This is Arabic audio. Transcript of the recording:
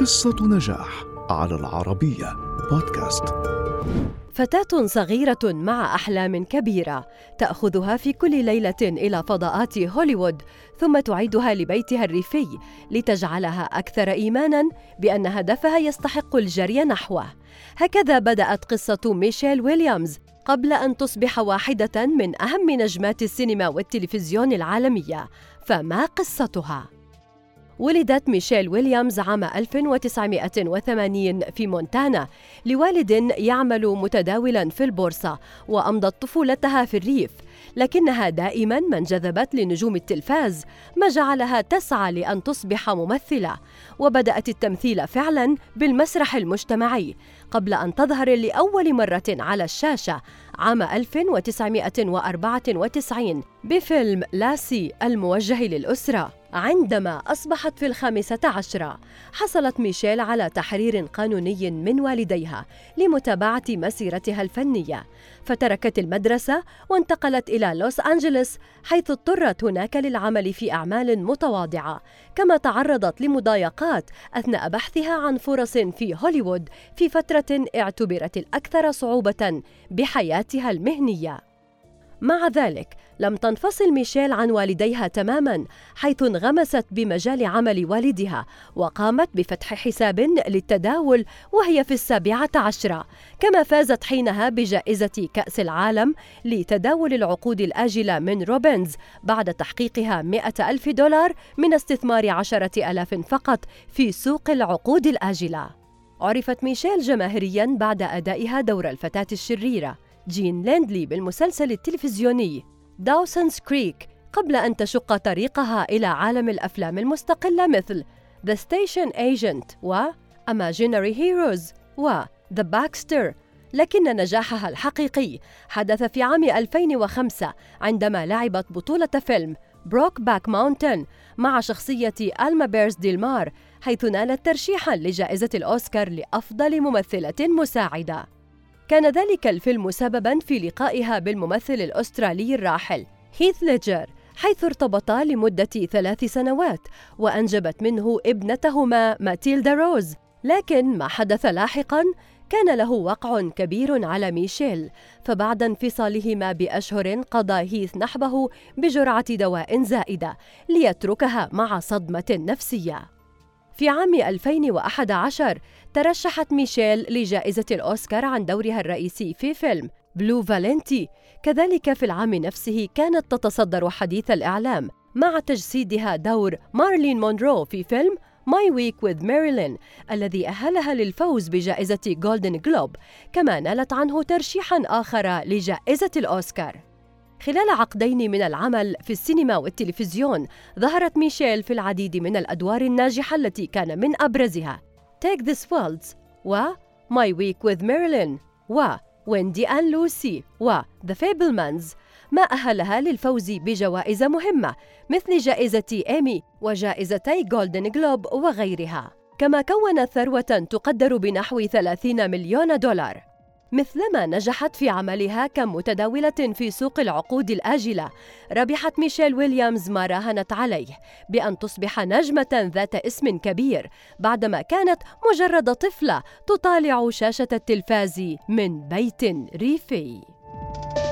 قصة نجاح على العربية بودكاست. فتاة صغيرة مع أحلام كبيرة تأخذها في كل ليلة إلى فضاءات هوليوود، ثم تعيدها لبيتها الريفي لتجعلها أكثر إيماناً بأن هدفها يستحق الجري نحوه. هكذا بدأت قصة ميشيل ويليامز قبل أن تصبح واحدة من أهم نجمات السينما والتلفزيون العالمية. فما قصتها؟ ولدت ميشيل ويليامز عام 1980 في مونتانا لوالد يعمل متداولاً في البورصة، وأمضت طفولتها في الريف، لكنها دائماً ما انجذبت لنجوم التلفاز، ما جعلها تسعى لأن تصبح ممثلة، وبدأت التمثيل فعلاً بالمسرح المجتمعي قبل أن تظهر لأول مرة على الشاشة عام 1994 بفيلم لاسي الموجه للأسرة. عندما أصبحت في 15 حصلت ميشيل على تحرير قانوني من والديها لمتابعة مسيرتها الفنية، فتركت المدرسة وانتقلت إلى لوس أنجلس، حيث اضطرت هناك للعمل في أعمال متواضعة، كما تعرضت لمضايقات أثناء بحثها عن فرص في هوليوود في فترة اعتبرت الأكثر صعوبة بحياتها المهنية. مع ذلك لم تنفصل ميشيل عن والديها تماماً، حيث انغمست بمجال عمل والدها وقامت بفتح حساب للتداول وهي في 17، كما فازت حينها بجائزة كأس العالم لتداول العقود الآجلة من روبنز بعد تحقيقها $100,000 من استثمار 10,000 فقط في سوق العقود الآجلة. عرفت ميشيل جماهيرياً بعد أدائها دور الفتاة الشريرة جين ليندلي بالمسلسل التلفزيوني داوسنز كريك، قبل أن تشق طريقها إلى عالم الأفلام المستقلة مثل The Station Agent و Imaginary Heroes و The Baxter. لكن نجاحها الحقيقي حدث في عام 2005 عندما لعبت بطولة فيلم Brokeback Mountain مع شخصية ألما بيرز ديلمار، حيث نالت ترشيحاً لجائزة الأوسكار لأفضل ممثلة مساعدة. كان ذلك الفيلم سبباً في لقائها بالممثل الأسترالي الراحل هيث ليدجر، حيث ارتبطا لمدة 3 سنوات وأنجبت منه ابنتهما ماتيلدا روز. لكن ما حدث لاحقاً كان له وقع كبير على ميشيل، فبعد انفصالهما بأشهر قضى هيث نحبه بجرعة دواء زائدة ليتركها مع صدمة نفسية. في عام 2011 ترشحت ميشيل لجائزة الأوسكار عن دورها الرئيسي في فيلم بلو فالنتي. كذلك في العام نفسه كانت تتصدر حديث الإعلام مع تجسيدها دور مارلين مونرو في فيلم My Week with Marilyn الذي أهلها للفوز بجائزة جولدن جلوب، كما نالت عنه ترشيحاً آخر لجائزة الأوسكار. خلال 2 عقدين من العمل في السينما والتلفزيون ظهرت ميشيل في العديد من الأدوار الناجحة التي كان من أبرزها Take This Waltz و My Week with Marilyn و Wendy and Lucy و The Fabelmans، ما أهلها للفوز بجوائز مهمة مثل جائزة إيمي وجائزتي جولدن جلوب وغيرها، كما كونت ثروة تقدر بنحو $30 مليون. مثلما نجحت في عملها كمتداولة في سوق العقود الآجلة، ربحت ميشيل ويليامز ما راهنت عليه بأن تصبح نجمة ذات اسم كبير، بعدما كانت مجرد طفلة تطالع شاشة التلفاز من بيت ريفي.